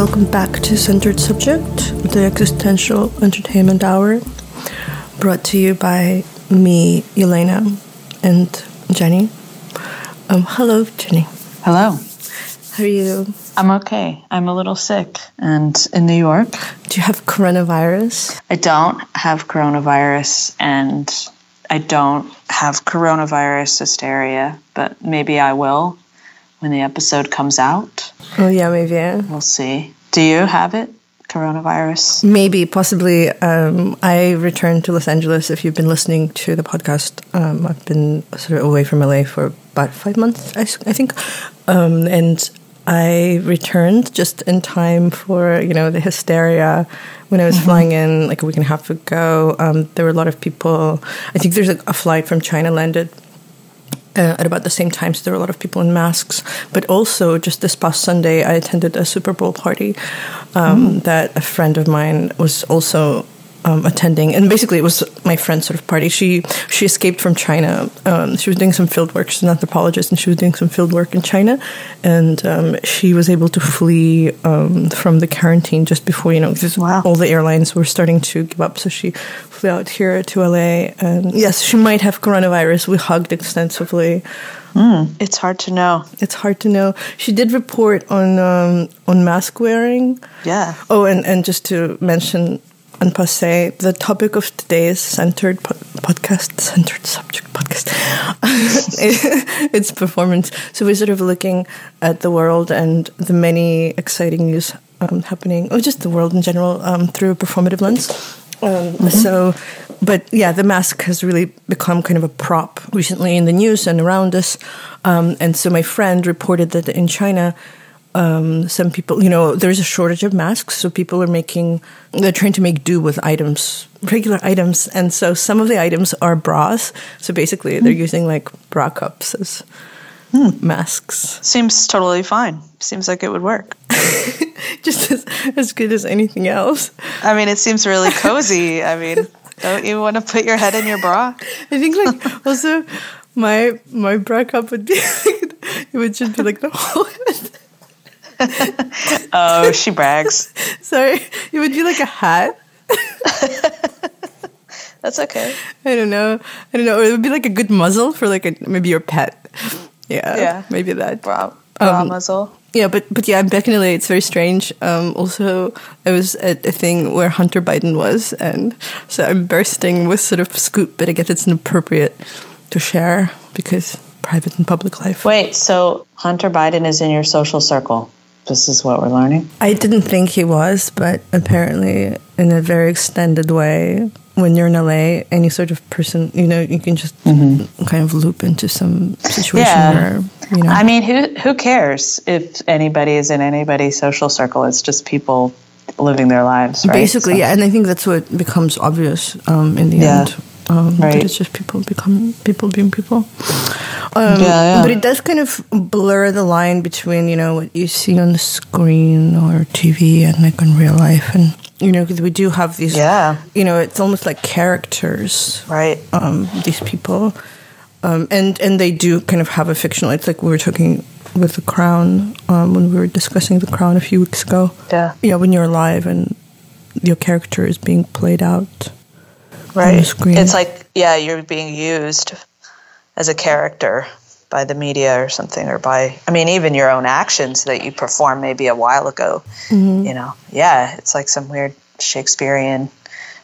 Welcome back to Centered Subject, the Existential Entertainment Hour, brought to you by me, Elena, and Jenny. Hello, Jenny. Hello. How are you? I'm okay. I'm a little sick and in New York. Do you have coronavirus? I don't have coronavirus, and I don't have coronavirus hysteria, but maybe I will. When the episode comes out. Oh, yeah, maybe. Yeah. We'll see. Do you have it? Coronavirus? Maybe, possibly. I returned to Los Angeles. If you've been listening to the podcast, I've been sort of away from LA for about 5 months, I think. And I returned just in time for, you know, the hysteria when I was flying in like a week and a half ago. There were a lot of people. I think there's a flight from China landed at about the same time, so there were a lot of people in masks. But also, just this past Sunday, I attended a Super Bowl party that a friend of mine was also attending. And basically, it was my friend's sort of party. She escaped from China. She was doing some field work. She's an anthropologist, and she was doing some field work in China. And she was able to flee from the quarantine just before, you know, all the airlines were starting to give up. So she flew out here to LA. And yes, she might have coronavirus. We hugged extensively. It's hard to know. She did report on mask wearing. Yeah. Oh, and just to mention, and passe, the topic of today's Centered Subject podcast, it's performance. So we're sort of looking at the world and the many exciting news happening, or just the world in general, through a performative lens. So, but yeah, the mask has really become kind of a prop recently in the news and around us. And so my friend reported that in China, some people, you know, there's a shortage of masks, so people are they're trying to make do with items, regular items, and so some of the items are bras, so basically they're using like bra cups as masks. Seems totally fine. Seems like it would work. Just as good as anything else. I mean, it seems really cozy. I mean, don't you want to put your head in your bra? I think like also my bra cup would be like, it would just be like the whole head. Oh, she brags. Sorry, it would be like a hat. That's okay. I don't know. Or it would be like a good muzzle for like maybe your pet. Yeah. Maybe that bra muzzle. Yeah, but yeah, I'm back in LA. It's very strange. Also, I was at a thing where Hunter Biden was, and so I'm bursting with sort of scoop. But I guess it's inappropriate to share because private and public life. Wait, so Hunter Biden is in your social circle? This is what we're learning. I didn't think he was, but apparently in a very extended way, when you're in LA, any sort of person, you know, you can just kind of loop into some situation where, you know. I mean, who cares if anybody is in anybody's social circle? It's just people living their lives, right? Basically, yeah, and I think that's what becomes obvious in the end. Right. That it's just people being people. But it does kind of blur the line between, you know, what you see on the screen or TV and like in real life. And, you know, because we do have these, you know, it's almost like characters, right? These people. And they do kind of have a fictional, it's like we were talking with The Crown when we were discussing The Crown a few weeks ago. Yeah. You know, when you're alive and your character is being played out. Right. It's like, yeah, you're being used as a character by the media or something, or by, I mean, even your own actions that you performed maybe a while ago, you know. Yeah, it's like some weird Shakespearean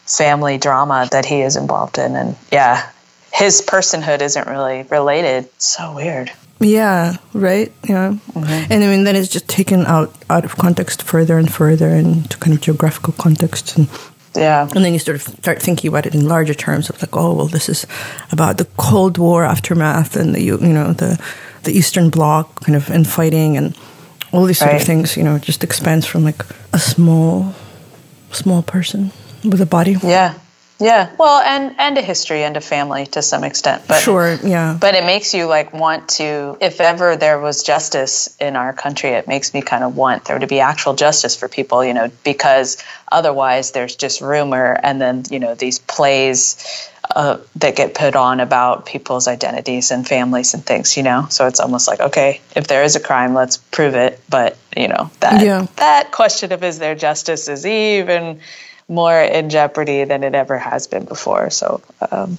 family drama that he is involved in. And yeah, his personhood isn't really related. It's so weird. Yeah, right? Yeah. And I mean, then it's just taken out of context further and further into kind of geographical context and... Yeah. And then you sort of start thinking about it in larger terms of like, oh, well, this is about the Cold War aftermath and the, you know, the Eastern Bloc kind of and fighting and all these sort of things, you know, just expands from like a small person with a body. Yeah. Yeah. Well, and a history and a family to some extent. But, sure. Yeah. But it makes you like want to, if ever there was justice in our country, it makes me kind of want there to be actual justice for people, you know, because otherwise there's just rumor and then, you know, these plays that get put on about people's identities and families and things, you know? So it's almost like, okay, if there is a crime, let's prove it. But, you know, that question of is there justice is even more in jeopardy than it ever has been before. So it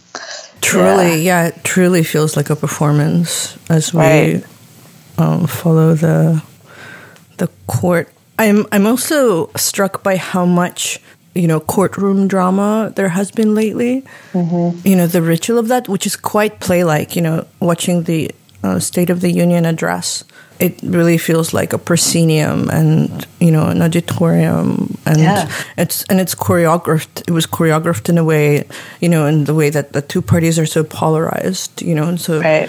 truly feels like a performance as we follow the court. I'm also struck by how much, you know, courtroom drama there has been lately. Mm-hmm. You know, the ritual of that, which is quite play-like, you know, watching the State of the Union address. It really feels like a proscenium and, you know, an auditorium. And it's choreographed. It was choreographed in a way, you know, in the way that the two parties are so polarized, you know. And so there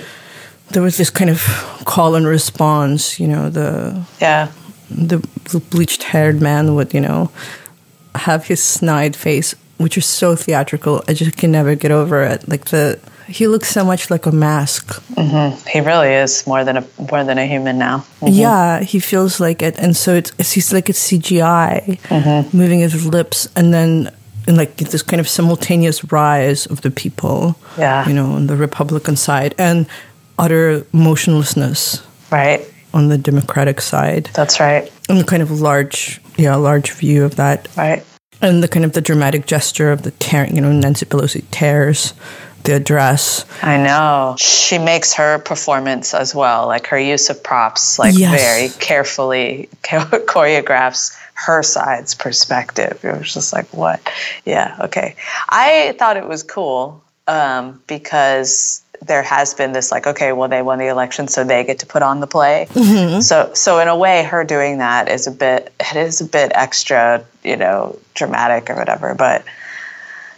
was this kind of call and response, you know, the bleached-haired man would, you know, have his snide face, which is so theatrical. I just can never get over it. Like he looks so much like a mask. Mm-hmm. He really is more than a human now. Mm-hmm. Yeah, he feels like it, and so he's like it's CGI, mm-hmm. moving his lips, and then in like this kind of simultaneous rise of the people. Yeah, you know, on the Republican side, and utter motionlessness. Right. On the Democratic side. That's right. And the kind of large view of that. Right. And the kind of the dramatic gesture of the tearing, you know, Nancy Pelosi tears the address. I know. She makes her performance as well, like her use of props, like very carefully choreographs her side's perspective. It was just like, what? Yeah, okay. I thought it was cool because there has been this like, okay, well, they won the election, so they get to put on the play. Mm-hmm. So in a way, her doing that is a bit extra, you know, dramatic or whatever. But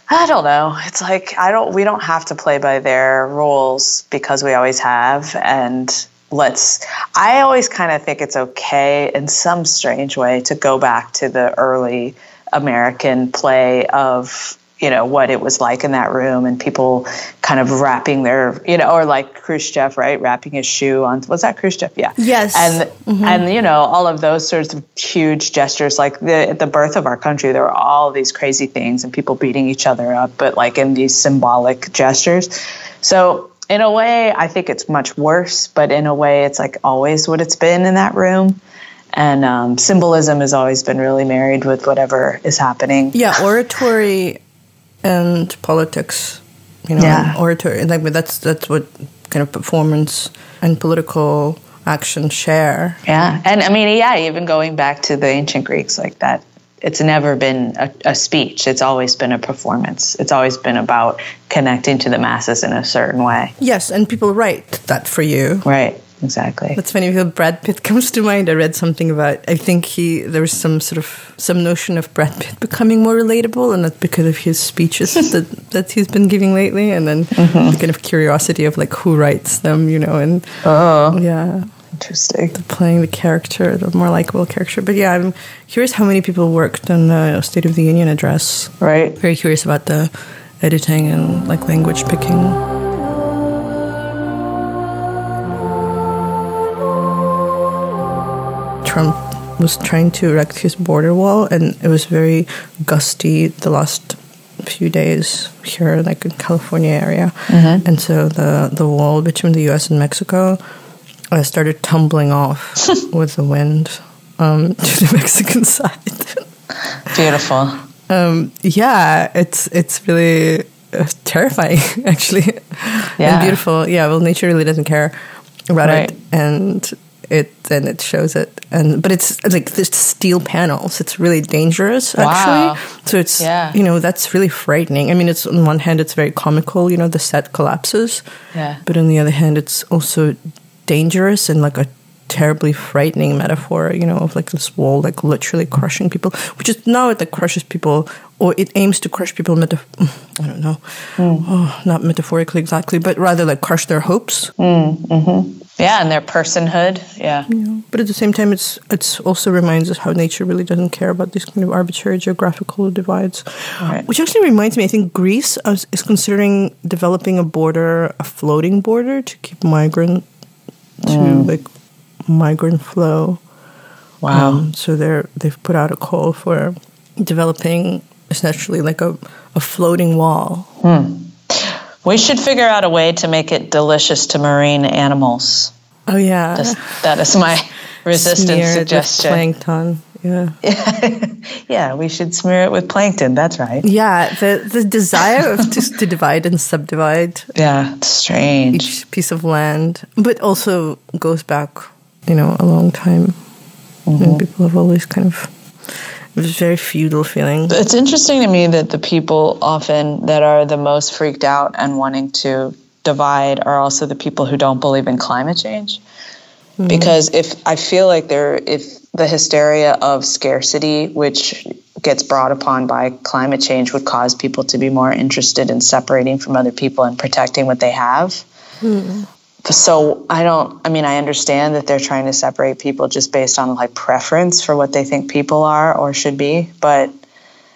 I don't know. It's like, we don't have to play by their rules because we always have. And I always kind of think it's okay in some strange way to go back to the early American play of, you know, what it was like in that room and people kind of wrapping their, you know, or like Khrushchev, right, wrapping his shoe on, was that Khrushchev? Yeah. Yes. And, mm-hmm. and you know, all of those sorts of huge gestures, like at the birth of our country, there were all these crazy things and people beating each other up, but like in these symbolic gestures. So in a way, I think it's much worse, but in a way, it's like always what it's been in that room. And symbolism has always been really married with whatever is happening. Yeah, oratory and politics, you know, oratory. Like, but that's what kind of performance and political action share. Yeah, and I mean, even going back to the ancient Greeks, like that, it's never been a speech. It's always been a performance. It's always been about connecting to the masses in a certain way. Yes, and people write that for you. Right. Exactly. That's funny because Brad Pitt comes to mind. I read something about, I think there was some notion of Brad Pitt becoming more relatable, and that's because of his speeches that he's been giving lately, and then the kind of curiosity of like who writes them, you know, and interesting. Playing the character, the more likable character. But yeah, I'm curious how many people worked on the State of the Union address. Right. Very curious about the editing and like language picking. Trump was trying to erect his border wall, and it was very gusty the last few days here, like in California area. Mm-hmm. And so the wall between the U.S. and Mexico started tumbling off with the wind to the Mexican side. Beautiful. It's really terrifying, actually. Yeah. And beautiful. Yeah, well, nature really doesn't care about it. And it shows it, but it's like this steel panels. It's really dangerous, actually. Wow. So it's you know, that's really frightening. I mean, it's on one hand it's very comical, you know, the set collapses. Yeah. But on the other hand, it's also dangerous and like a terribly frightening metaphor, you know, of like this wall like literally crushing people, which is now it like crushes people, or it aims to crush people. I don't know, not metaphorically exactly, but rather like crush their hopes. Mm-hmm. Yeah, and their personhood. Yeah. Yeah, but at the same time, it's also reminds us how nature really doesn't care about these kind of arbitrary geographical divides. Right. Which actually reminds me, I think Greece is considering developing a floating border to keep migrant flow. Wow! So they've put out a call for developing essentially like a floating wall. We should figure out a way to make it delicious to marine animals. Oh, yeah. That is my resistance suggestion. Plankton. Yeah. Yeah, we should smear it with plankton. That's right. Yeah, the desire of just to divide and subdivide. Yeah, it's strange. Each piece of land, but also goes back, a long time. Mm-hmm. And people have always kind of this very feudal feeling. It's interesting to me that the people often that are the most freaked out and wanting to divide are also the people who don't believe in climate change. Mm-hmm. Because if the hysteria of scarcity, which gets brought upon by climate change, would cause people to be more interested in separating from other people and protecting what they have. Mm-hmm. So I understand that they're trying to separate people just based on preference for what they think people are or should be, but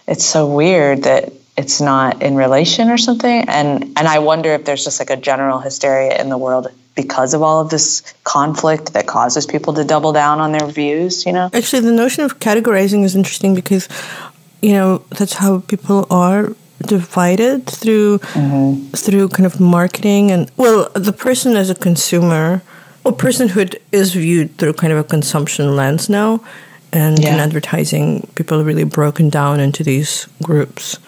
it's so weird that it's not in relation or something. And I wonder if there's just a general hysteria in the world because of all of this conflict that causes people to double down on their views, Actually, the notion of categorizing is interesting because, that's how people are divided through kind of marketing and, the person as a consumer or personhood is viewed through kind of a consumption lens now. And in advertising, people are really broken down into these groups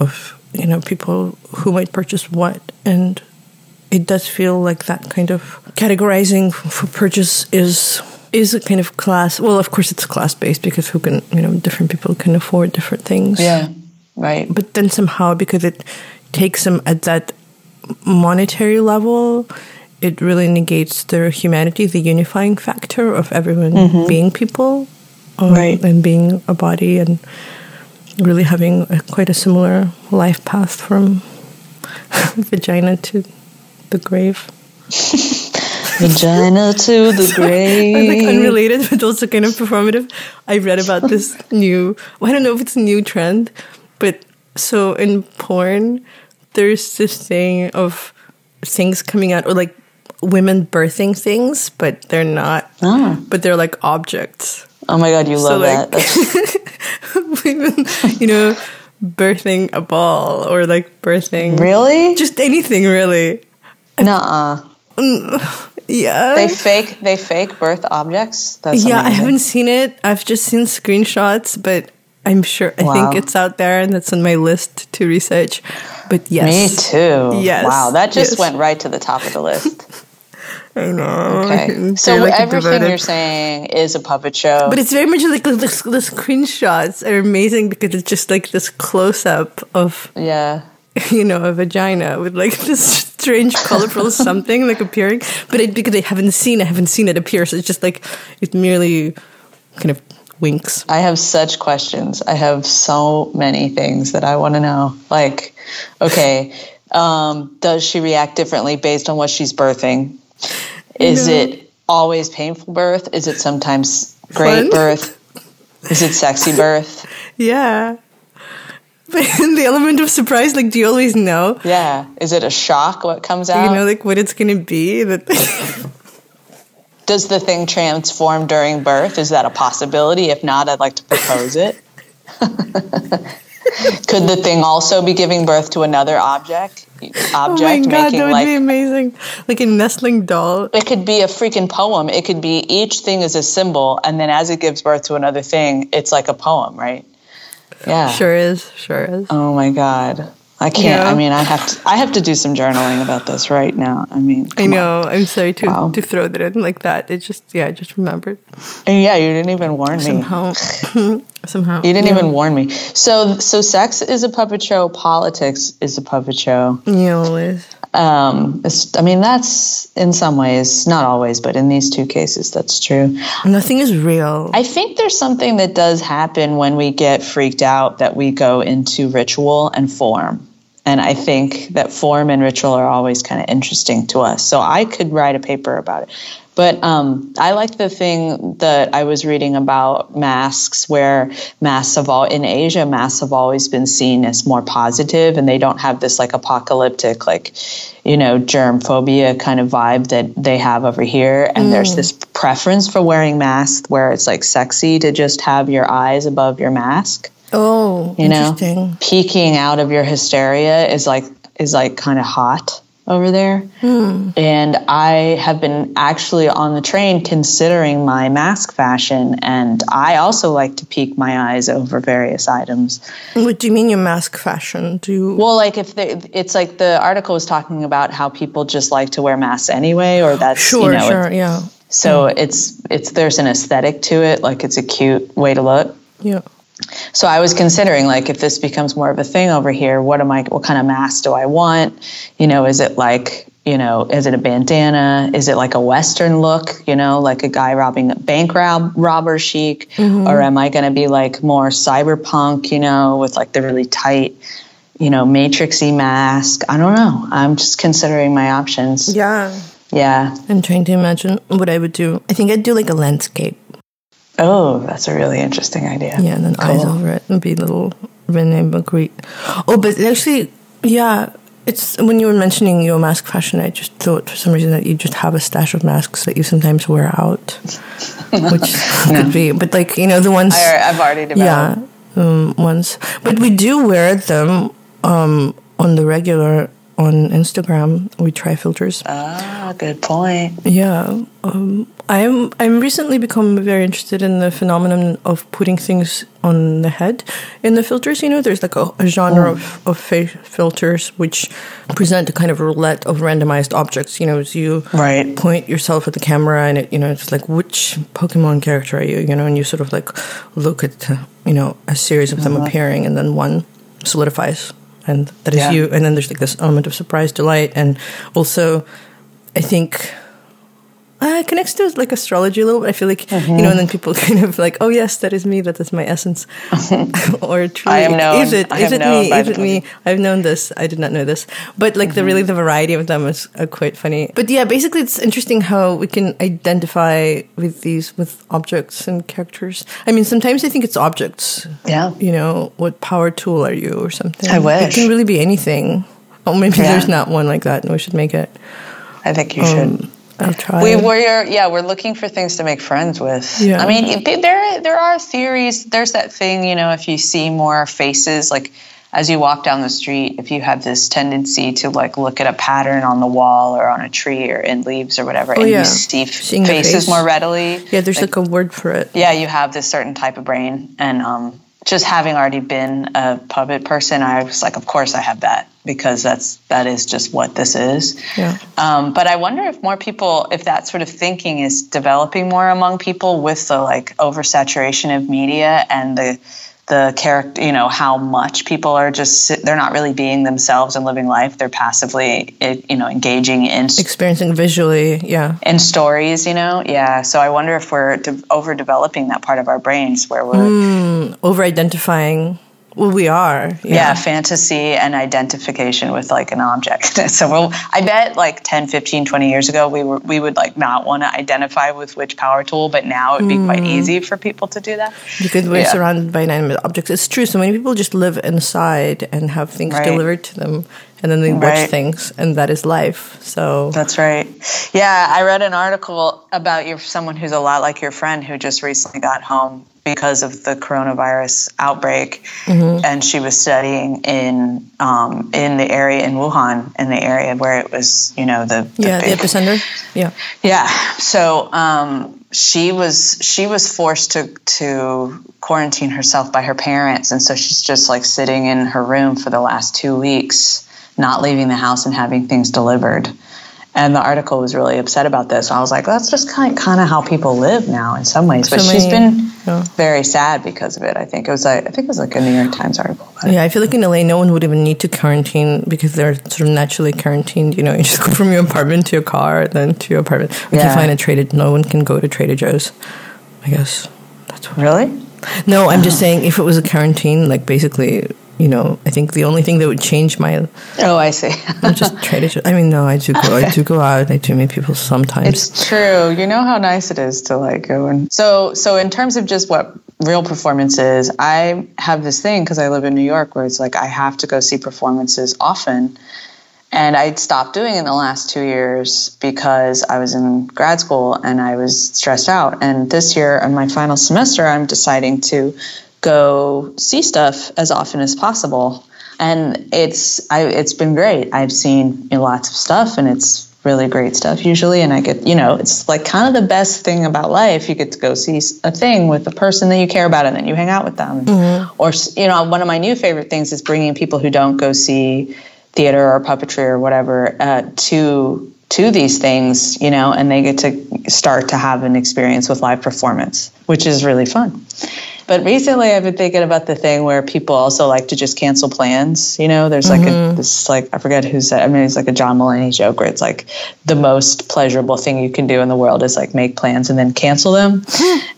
of, people who might purchase what. And it does feel like that kind of categorizing for purchase is a kind of class. Well, of course, it's class-based because who can, different people can afford different things. Yeah. Right. But then somehow, because it takes them at that monetary level, it really negates their humanity, the unifying factor of everyone being people and being a body and really having quite a similar life path from vagina to the grave. Vagina to the grave. I'm unrelated, but also kind of performative. I read about this I don't know if it's a new trend, but so in porn, there's this thing of things coming out, or women birthing things, but they're not. Oh. But they're objects. Oh my God, you love that. Women, birthing a ball or birthing. Really? Just anything, really. Nuh-uh. Yeah. They fake birth objects? That's amazing. I haven't seen it. I've just seen screenshots, but I'm sure. I think it's out there, and that's on my list to research. But yes, me too. Yes, wow, that just went right to the top of the list. I know. Okay, so everything you're saying is a puppet show, but it's very much the screenshots are amazing because it's just this close up of a vagina with this strange, colorful something appearing. But because I haven't seen it appear, so it's just it merely kind of winks. I have such questions. I have so many things that I want to know. Does she react differently based on what she's birthing? Is it always painful birth? Is it sometimes great birth? Is it sexy birth? Yeah. But the element of surprise, do you always know? Yeah. Is it a shock what comes out? What it's going to be? Does the thing transform during birth? Is that a possibility? If not, I'd like to propose it. Could the thing also be giving birth to another object? Oh my God, that would be amazing. Like a nestling doll. It could be a freaking poem. It could be each thing is a symbol, and then as it gives birth to another thing, it's like a poem, right? Yeah. Sure is. Oh my God. I can't. Yeah. I have to do some journaling about this right now. I know. On. I'm sorry to throw that in like that. It just, I just remembered. And you didn't even warn me. Somehow. You didn't even warn me. So sex is a puppet show. Politics is a puppet show. Yeah, always. That's in some ways, not always, but in these two cases, that's true. Nothing is real. I think there's something that does happen when we get freaked out that we go into ritual and form. And I think that form and ritual are always kind of interesting to us. So I could write a paper about it. But I like the thing that I was reading about masks, where masks have always been seen as more positive, and they don't have this apocalyptic, germ phobia kind of vibe that they have over here. And there's this preference for wearing masks where it's sexy to just have your eyes above your mask. Oh, interesting. Peeking out of your hysteria is is like kind of hot over there. And I have been actually on the train considering my mask fashion, and I also like to peek my eyes over various items. What do you mean your mask fashion? Well, like if they, it's like the article was talking about how people just like to wear masks anyway, or that's sure, so it's there's an aesthetic to it, like it's a cute way to look. Yeah. So I was considering, like, if this becomes more of a thing over here, what kind of mask do I want? You know, is it like, you know, is it a bandana? Is it like a Western look, you know, like a guy robbing a bank robber chic? Mm-hmm. Or am I going to be like more cyberpunk, you know, with like the really tight, you know, matrixy mask? I don't know. I'm just considering my options. Yeah. Yeah. I'm trying to imagine what I would do. I think I'd do like a landscape. Oh, that's a really interesting idea. Yeah, and then eyes over it and be little René Magritte. Oh, but actually, yeah, it's when you were mentioning your mask fashion, I just thought for some reason that you just have a stash of masks that you sometimes wear out, which could be. But like, you know, the ones... I've already developed. Yeah, ones. But we do wear them on the regular on Instagram. We try filters. Ah, good point. Yeah. I'm recently become very interested in the phenomenon of putting things on the head in the filters. You know, there's like a genre of face filters which present a kind of roulette of randomized objects. You know, as you point yourself at the camera and it, you know, it's like, which Pokemon character are you? You know, and you sort of like look at, you know, a series of them appearing, and then one solidifies, and that is you. And then there's like this element of surprise, delight, and also I think. It connects to like astrology a little bit. I feel like, you know, and then people kind of like, oh yes, that is me. That is my essence. Or truly, is it me? I've known this. I did not know this. But like the variety of them is quite funny. But yeah, basically it's interesting how we can identify with objects and characters. I mean, sometimes I think it's objects. Yeah. You know, what power tool are you or something? I wish. It can really be anything. Oh, maybe there's not one like that and we should make it. I think you should. I'll try. We're looking for things to make friends with. Yeah. I mean, there are theories. There's that thing, you know, if you see more faces, like as you walk down the street, if you have this tendency to like look at a pattern on the wall or on a tree or in leaves or whatever, you see faces more readily. Yeah, there's like a word for it. Yeah, you have this certain type of brain. And just having already been a puppet person, I was like, of course I have that, because that is just what this is. Yeah. But I wonder if more people, if that sort of thinking is developing more among people with the like oversaturation of media and the character, you know, how much people are just, they're not really being themselves and living life. They're passively, you know, engaging in... experiencing visually, yeah. In stories, you know? Yeah. So I wonder if we're overdeveloping that part of our brains where we're... over-identifying. Well, we are. Yeah. Yeah, fantasy and identification with like an object. So I bet like 10, 15, 20 years ago, we would like not want to identify with which power tool, but now it'd be quite easy for people to do that. Because we're surrounded by inanimate objects. It's true. So many people just live inside and have things delivered to them. And then they watch things, and that is life. So that's right. Yeah, I read an article about someone who's a lot like your friend who just recently got home because of the coronavirus outbreak, and she was studying in the area in Wuhan, in the area where it was, you know, the epicenter. Yeah. Yeah. So she was forced to quarantine herself by her parents, and so she's just like sitting in her room for the last 2 weeks. Not leaving the house and having things delivered. And the article was really upset about this. I was like, that's just kind of how people live now in some ways. But she's been very sad because of it, I think. It was like a New York Times article. Yeah, I feel like in LA, no one would even need to quarantine because they're sort of naturally quarantined. You know, you just go from your apartment to your car, then to your apartment. We can find a Trader... No one can go to Trader Joe's, I guess. That's what... Really? No, I'm just saying if it was a quarantine, like basically... You know, I think the only thing that would change my... Oh, I see. I'm just trying to... I mean, no, I do go. Okay. I do go out. I do meet people sometimes. It's true. You know how nice it is to like go and... So in terms of just what real performance is, I have this thing because I live in New York where it's like I have to go see performances often. And I stopped doing it in the last 2 years because I was in grad school and I was stressed out. And this year, in my final semester, I'm deciding to... go see stuff as often as possible. And it's been great. I've seen lots of stuff, and it's really great stuff usually. And I get, it's like kind of the best thing about life. You get to go see a thing with the person that you care about, and then you hang out with them. Mm-hmm. Or, one of my new favorite things is bringing people who don't go see theater or puppetry or whatever to these things, and they get to start to have an experience with live performance, which is really fun. But recently I've been thinking about the thing where people also like to just cancel plans. There's like I forget who said, it's like a John Mulaney joke where it's like the most pleasurable thing you can do in the world is like make plans and then cancel them.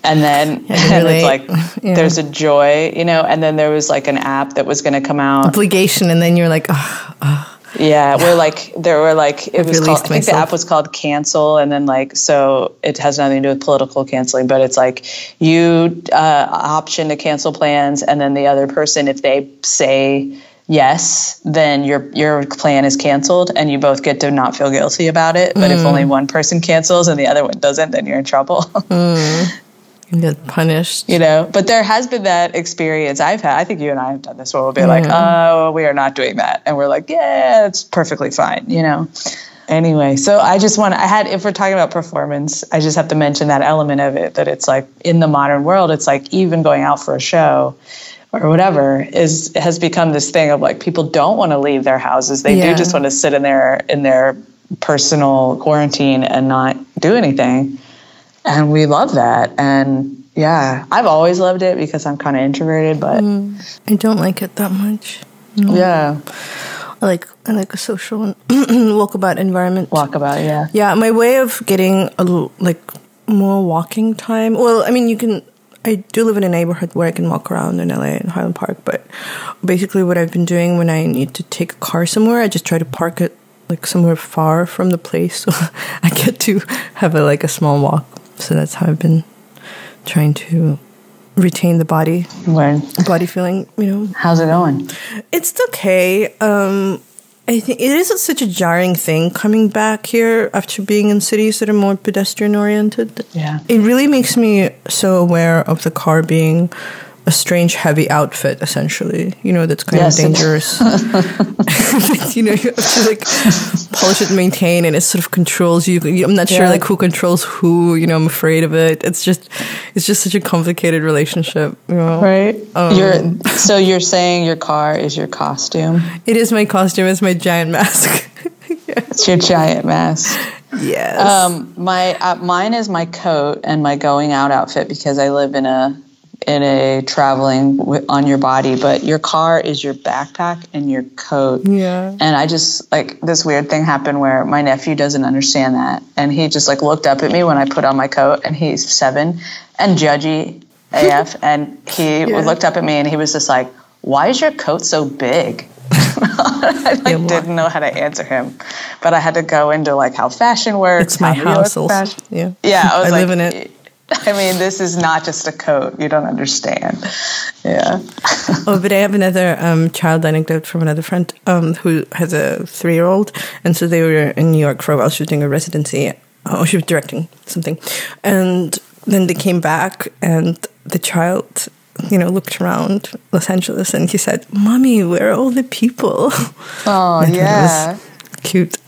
And then it's like, there's a joy, and then there was like an app that was going to come out. Obligation. And then you're like, oh. Yeah, I think the app was called Cancel, and then so it has nothing to do with political canceling, but it's like you option to cancel plans, and then the other person, if they say yes, then your plan is canceled, and you both get to not feel guilty about it. But if only one person cancels and the other one doesn't, then you're in trouble. You get punished. But there has been that experience I've had. I think you and I have done this where we'll be like, oh, we are not doing that. And we're like, yeah, it's perfectly fine, Anyway, so if we're talking about performance, I just have to mention that element of it, that it's like in the modern world, it's like even going out for a show or whatever has become this thing of like people don't want to leave their houses. They do just want to sit in their personal quarantine and not do anything. And we love that. And yeah, I've always loved it because I'm kind of introverted, but I don't like it that much. No. Yeah. I like a social and walkabout environment. Walkabout, yeah. Yeah, my way of getting more walking time. Well, I do live in a neighborhood where I can walk around in LA in Highland Park, but basically what I've been doing when I need to take a car somewhere, I just try to park it somewhere far from the place so I get to have a small walk. So that's how I've been trying to retain the body feeling, How's it going? It's okay. I think it isn't such a jarring thing coming back here after being in cities that are more pedestrian-oriented. Yeah. It really makes me so aware of the car being a strange, heavy outfit, essentially. That's kind of dangerous. You have to polish it and maintain, and it sort of controls you. I'm not sure who controls who. I'm afraid of it. It's just such a complicated relationship. Right. So you're saying your car is your costume? It is my costume. It's my giant mask. Yeah. It's your giant mask. Yes. Mine is my coat and my going out outfit because I live in a traveling on your body, but your car is your backpack and your coat. Yeah. And I just this weird thing happened where my nephew doesn't understand that. And he just looked up at me when I put on my coat, and he's 7 and judgy AF. And he looked up at me and he was just like, why is your coat so big? I didn't know how to answer him, but I had to go into how fashion works. It's my house. Yeah. Yeah. I live in it. This is not just a coat. You don't understand. Yeah. Oh, but I have another child anecdote from another friend who has a 3-year-old. And so they were in New York for a while. She was doing a residency. Oh, she was directing something. And then they came back, and the child, looked around Los Angeles, and he said, Mommy, where are all the people? Oh, yeah. It was cute.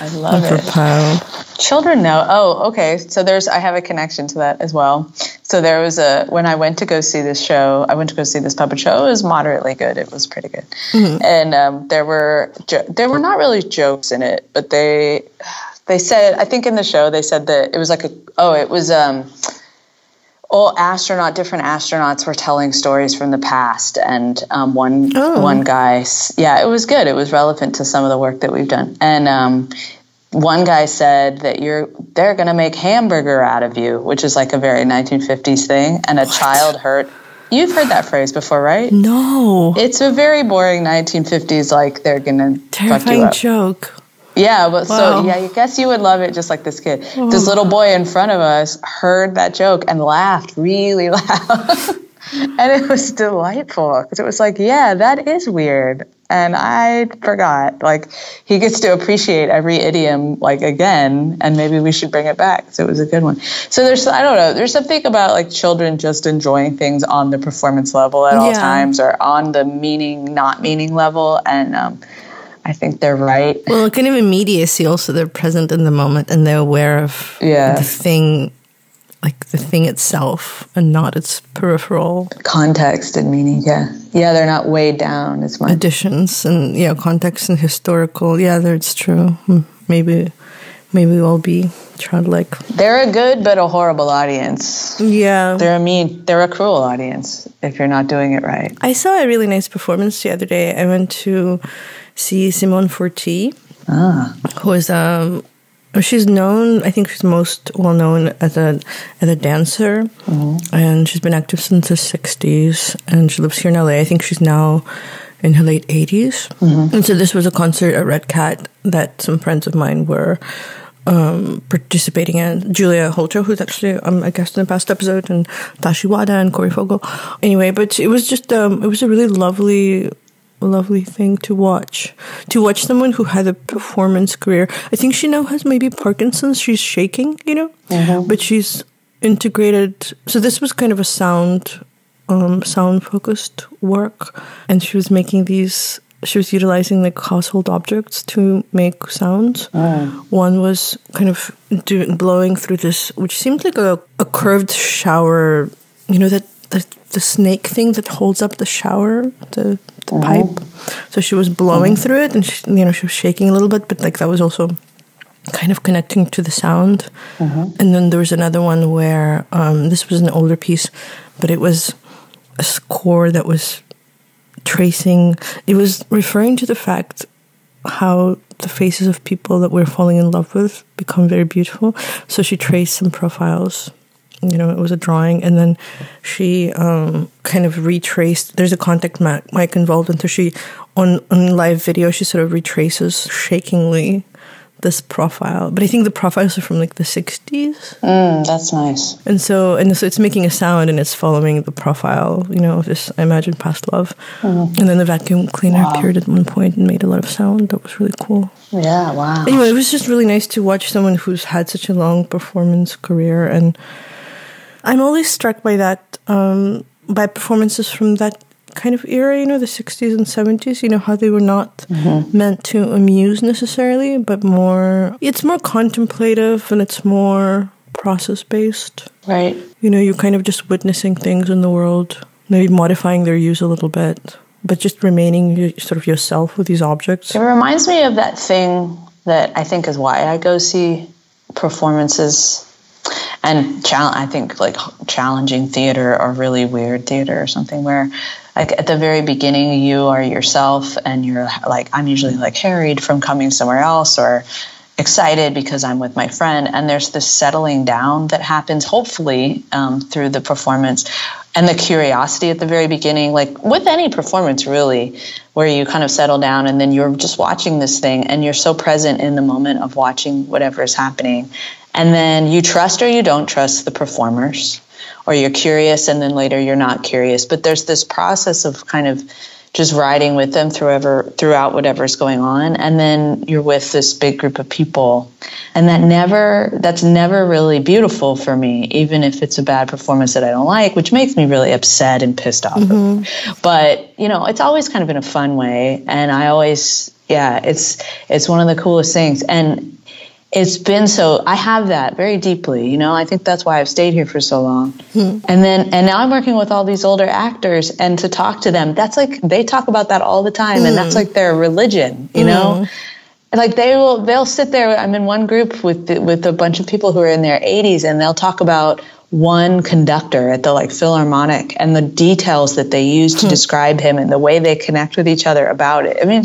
I love it. Children know. Oh, okay. So I have a connection to that as well. So there was when I went to go see this show, I went to go see this puppet show. It was moderately good. It was pretty good. Mm-hmm. And there were not really jokes in it, but they said, I think in the show, they said that it was different astronauts were telling stories from the past. And one guy, it was good. It was relevant to some of the work that we've done. And one guy said that they're going to make hamburger out of you, which is a very 1950s thing. And a child heard. You've heard that phrase before, right? No. It's a very boring 1950s, they're going to fuck you up. Terrifying joke. Yeah, but wow. So I guess you would love it just like this kid. Oh. This little boy in front of us heard that joke and laughed really loud. And it was delightful because it was that is weird. and I forgot. Like, he gets to appreciate every idiom, like, again, and maybe we should bring it back. So it was a good one. So there's, I don't know, there's something about, like, children just enjoying things on the performance level at all times, or on the meaning, not meaning level, and I think they're right. Well, kind of immediacy also. They're present in the moment, and they're aware of the thing, like the thing itself, and not its peripheral context and meaning. Yeah, they're not weighed down as much. Additions and context and historical. Yeah, that's true. Maybe we'll be childlike. They're a good but a horrible audience. Yeah, they're a cruel audience if you're not doing it right. I saw a really nice performance the other day. I went to see Simone Forti, who is she's known. I think she's most well known as a dancer, and she's been active since the 60s. And she lives here in LA. I think she's now in her late 80s. Mm-hmm. And so this was a concert at Red Cat that some friends of mine were participating in. Julia Holter, who's actually a guest in the past episode, and Tashi Wada and Corey Fogo. Anyway, but it was just it was a really lovely thing to watch. To watch someone who had a performance career. I think she now has maybe Parkinson's. She's shaking, but she's integrated. So this was kind of a sound focused work, and she was making these. She was utilizing like household objects to make sounds. One was kind of blowing through this, which seemed like a curved shower. That the snake thing that holds up the shower, the pipe. So she was blowing through it, and she was shaking a little bit, but like that was also kind of connecting to the sound. And then there was another one where this was an older piece, but it was a score that was tracing. It was referring to the fact how the faces of people that we're falling in love with become very beautiful. So she traced some profiles. It was a drawing, and then she kind of retraced. There's a contact mic involved, and so she, on live video, she sort of retraces shakingly this profile. But I think the profiles are from like the 60s. That's nice. And so it's making a sound, and it's following the profile, of this, I imagine, past love. And then the vacuum cleaner appeared at one point and made a lot of sound. That was really cool. Yeah, wow. Anyway, it was just really nice to watch someone who's had such a long performance career, and I'm always struck by that, by performances from that kind of era, the 60s and 70s, how they were not meant to amuse necessarily, but it's more contemplative, and it's more process-based. Right. You're kind of just witnessing things in the world, maybe modifying their use a little bit, but just remaining sort of yourself with these objects. It reminds me of that thing that I think is why I go see performances. And I think like challenging theater or really weird theater or something where like at the very beginning you are yourself and you're like, I'm usually like harried from coming somewhere else or excited because I'm with my friend. And there's this settling down that happens hopefully through the performance and the curiosity at the very beginning, like with any performance really, where you kind of settle down and then you're just watching this thing and you're so present in the moment of watching whatever is happening. And then you trust or you don't trust the performers, or you're curious and then later you're not curious. But there's this process of kind of just riding with them throughout whatever's going on. And then you're with this big group of people. And that's never really beautiful for me, even if it's a bad performance that I don't like, which makes me really upset and pissed off. But, it's always kind of in a fun way. And I always, it's one of the coolest things. And it's been so, I have that very deeply, I think that's why I've stayed here for so long. And now I'm working with all these older actors, and to talk to them, that's like, they talk about that all the time, and that's like their religion, you know? Like they'll sit there, I'm in one group with a bunch of people who are in their 80s, and they'll talk about one conductor at the like Philharmonic and the details that they use to describe him and the way they connect with each other about it. I mean,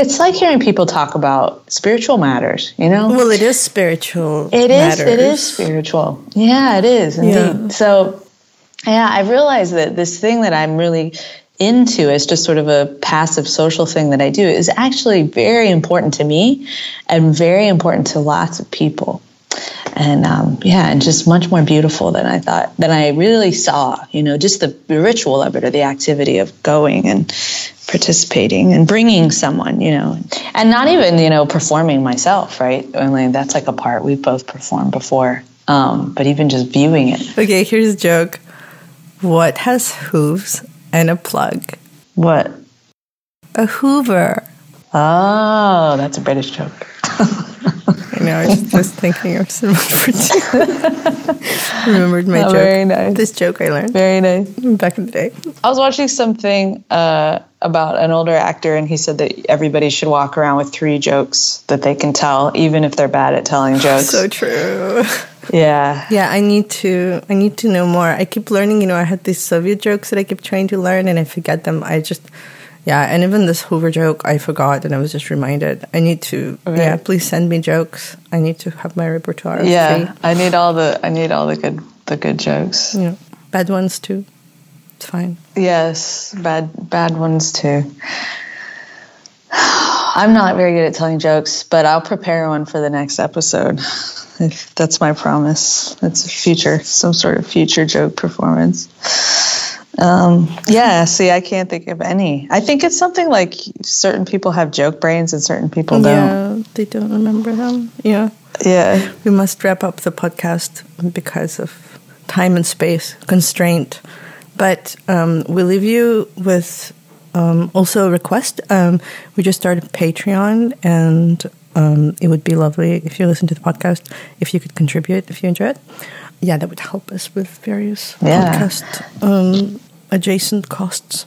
it's like hearing people talk about spiritual matters, Well, it is spiritual. It is spiritual. Yeah, it is indeed. Yeah. So, I've realized that this thing that I'm really into as just sort of a passive social thing that I do is actually very important to me and very important to lots of people. And and just much more beautiful than I thought, than I really saw, you know, just the ritual of it, or the activity of going and participating and bringing someone, you know, and not even, you know, performing myself, right? Only that's like a part we've both performed before, but even just viewing it. Okay, here's a joke. What has hooves and a plug? What? A Hoover. Oh, that's a British joke. I know, I was just thinking of Simone Forti. Remembered my joke. Very nice. This joke I learned. Very nice. Back in the day. I was watching something about an older actor, and he said that everybody should walk around with 3 jokes that they can tell, even if they're bad at telling jokes. So true. Yeah. Yeah, I need to know more. I keep learning, you know, I had these Soviet jokes that I kept trying to learn, and I forget them. Yeah, and even this Hoover joke, I forgot, and I was just reminded. I need to, yeah, please send me jokes. I need to have my repertoire. Yeah, I need all the good jokes. Yeah, bad ones too. It's fine. Yes, bad ones too. I'm not very good at telling jokes, but I'll prepare one for the next episode. That's my promise. That's a future, some sort of future joke performance. I can't think of any. I think it's something like certain people have joke brains and certain people don't. Yeah, they don't remember them. Yeah. Yeah. We must wrap up the podcast because of time and space constraint. But we'll leave you with also a request. We just started Patreon, and it would be lovely if you listen to the podcast, if you could contribute, if you enjoy it. Yeah, that would help us with various podcast adjacent costs.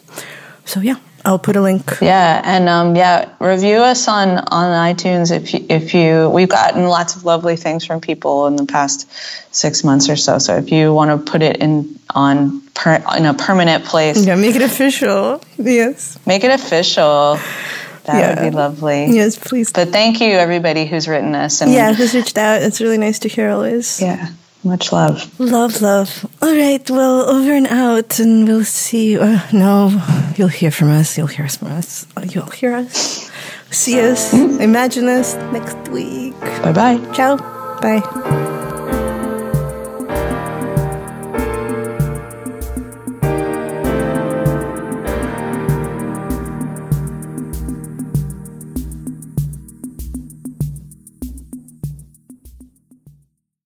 So yeah, I'll put a link. Yeah, and review us on iTunes if you. We've gotten lots of lovely things from people in the past 6 months or so. So if you want to put it in a permanent place, yeah, make it official. Yes, make it official. That would be lovely. Yes, please. But thank you, everybody who's written us and who's reached out. It's really nice to hear always. Yeah. Much love. Love, love. All right, well, over and out, and we'll see you. You'll hear from us. You'll hear us. See us. Imagine us next week. Bye-bye. Ciao. Bye.